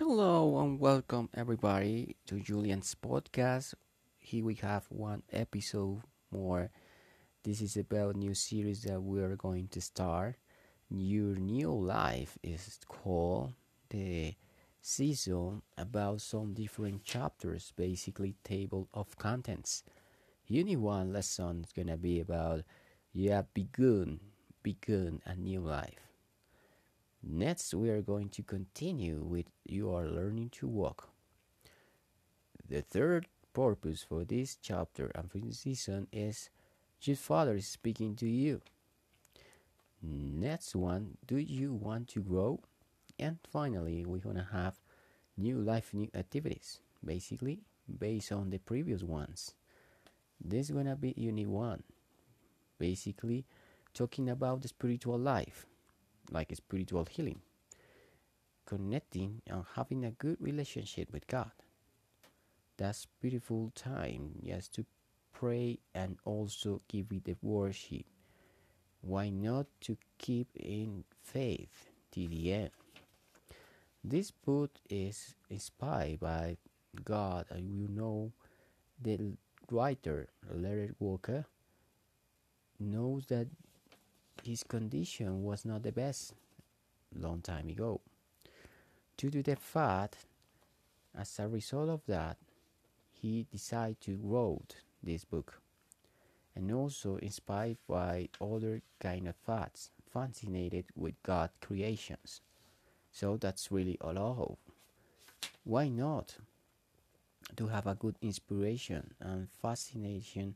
Hello and welcome everybody to Julian's podcast. Here we have one episode more. This is about new series that we are going to start. Your new life is called the season, about some different chapters, basically table of contents. Unit 1 lesson is gonna be about begin a new life. Next, we are going to continue with you are learning to walk. The third purpose for this chapter and for this season is your Father is speaking to you. Next one, do you want to grow? And finally, we're going to have new life, new activities, basically based on the previous ones. This is going to be Unit 1, basically talking about the spiritual life, like spiritual healing, connecting and having a good relationship with God. That's beautiful time, yes, to pray and also give it the worship. Why not to keep in faith till the end? This book is inspired by God, and you know the writer Larry Walker knows that his condition was not the best long time ago. Due to the fact, as a result of that, he decided to write this book, and also inspired by other kind of facts, fascinated with God's creations. So that's really allowable. Why not to have a good inspiration and fascination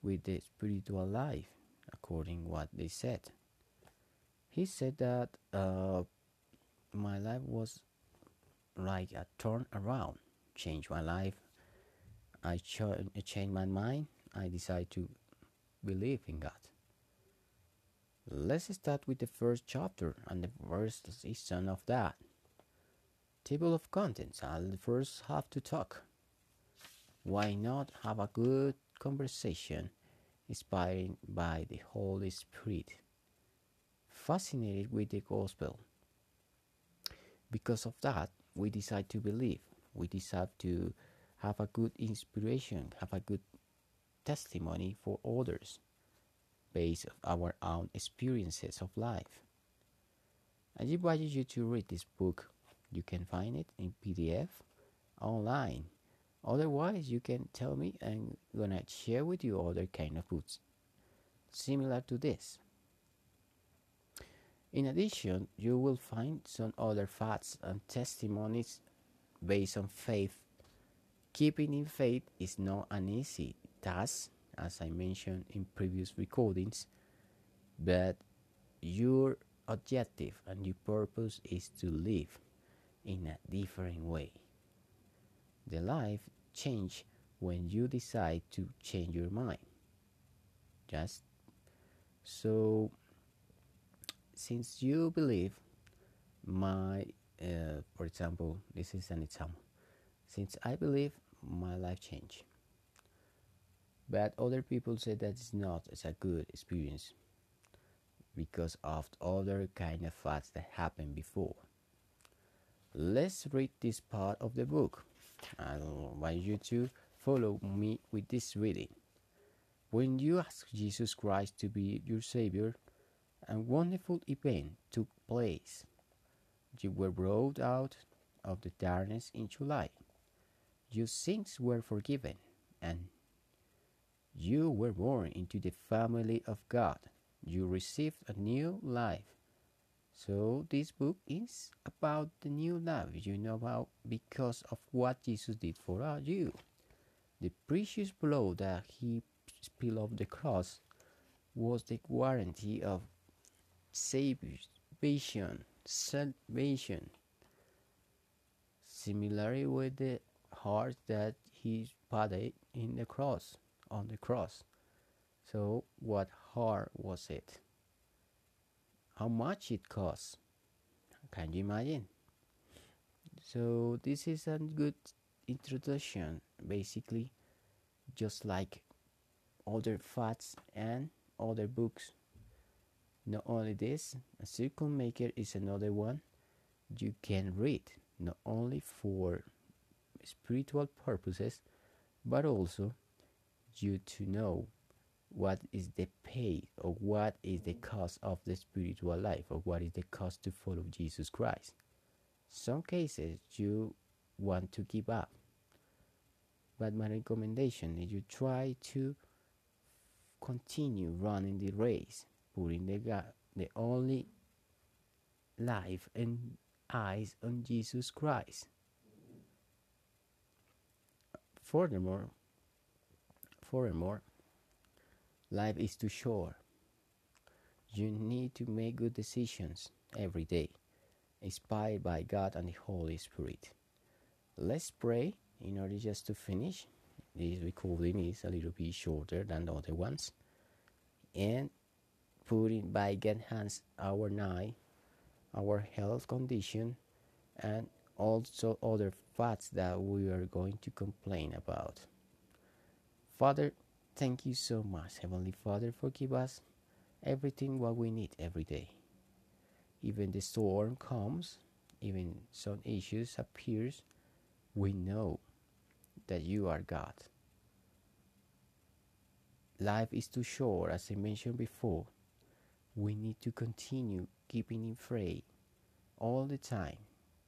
with the spiritual life? According to what they said, he said that my life was like a turn around. Changed my life. I changed my mind. I decided to believe in God. Let's start with the first chapter and the first season of that. Table of contents. I'll first have to talk. Why not have a good conversation? Inspired by the Holy Spirit, fascinated with the gospel. Because of that, we decide to believe. We decide to have a good inspiration, have a good testimony for others, based on our own experiences of life. I invite you to read this book. You can find it in PDF, online. Otherwise, you can tell me, I'm gonna share with you other kind of books similar to this. In addition, you will find some other facts and testimonies based on faith. Keeping in faith is not an easy task, as I mentioned in previous recordings, but your objective and your purpose is to live in a different way. The life change when you decide to change your mind. Just so, since you believe, for example, this is an example. Since I believe, my life changed. But other people say that it's not. It's a good experience because of other kind of facts that happened before. Let's read this part of the book. I invite you to follow me with this reading. When you ask Jesus Christ to be your Savior, a wonderful event took place. You were brought out of the darkness into light. Your sins were forgiven, and you were born into the family of God. You received a new life. So this book is about the new life you know about because of what Jesus did for you. The precious blood that he spilled on the cross was the guarantee of salvation. Similarly with the heart that he paid on the cross. So what heart was it? How much it costs? Can you imagine? So this is a good introduction, basically, just like other facts and other books. Not only this, A Circle Maker is another one you can read. not only for spiritual purposes, but also you to know what is the pay or what is the cost of the spiritual life, or what is the cost to follow Jesus Christ. Some cases you want to give up, but my recommendation is you try to continue running the race, putting the only life and eyes on Jesus Christ. Furthermore, life is too short. You need to make good decisions every day, inspired by God and the Holy Spirit. Let's pray in order just to finish. This recording is a little bit shorter than the other ones. And putting by God hands our night, our health condition, and also other facts that we are going to complain about. Father, thank you so much, Heavenly Father, for giving us everything what we need every day. Even the storm comes, even some issues appears, we know that you are God. Life is too short, as I mentioned before. We need to continue keeping in faith all the time,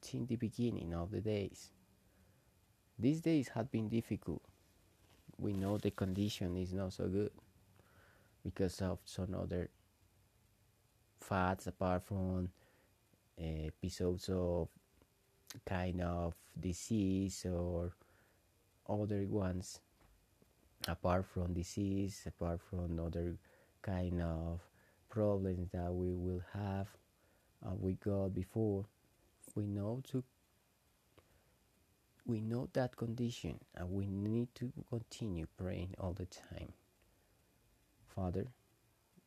since the beginning of the days. These days have been difficult. We know the condition is not so good because of some other facts, apart from episodes of kind of disease or other ones, apart from disease, apart from other kind of problems that we will have with God before. We know that condition, and we need to continue praying all the time. Father,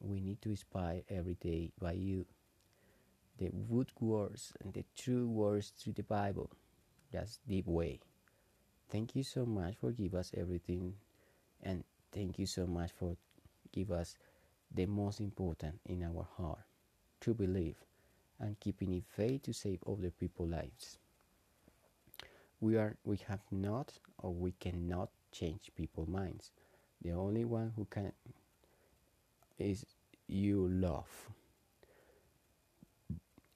we need to inspire every day by you, the good words and the true words through the Bible, that's deep way. Thank you so much for giving us everything, and thank you so much for giving us the most important in our heart, to believe and keeping in faith to save other people's lives. We have not, or we cannot change people's minds. The only one who can is your love.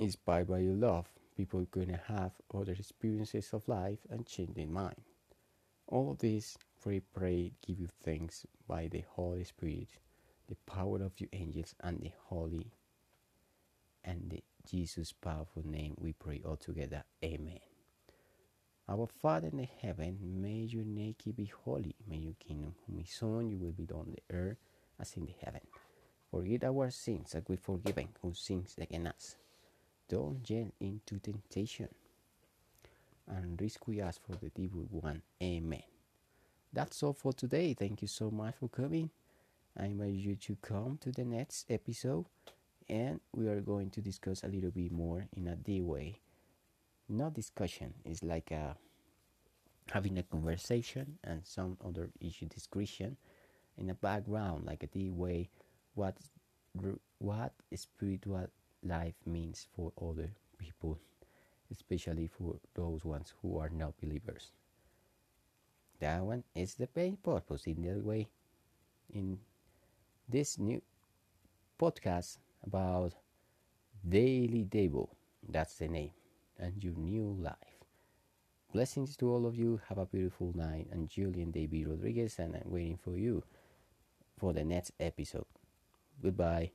Inspired by your love, people are gonna have other experiences of life and change their mind. All of this, pray, give you thanks by the Holy Spirit, the power of your angels, and the Holy and the Jesus' powerful name we pray all together. Amen. Our Father in heaven, may your name be holy. May your kingdom come, his own, you will be done on the earth as in the heaven. Forgive our sins as we forgive him who sins against us. Don't get into temptation, and rescue us from the evil one. Amen. That's all for today. Thank you so much for coming. I invite you to come to the next episode, and we are going to discuss a little bit more in a deep way. Not discussion, it's like having a conversation and some other issue discussion in the background, like a deep way, what spiritual life means for other people, especially for those ones who are not believers. That one is the main purpose in that way, in this new podcast about Daily Devo, that's the name, and your new life. Blessings to all of you, have a beautiful night, and Julian David Rodriguez, and I'm waiting for you for the next episode. Goodbye.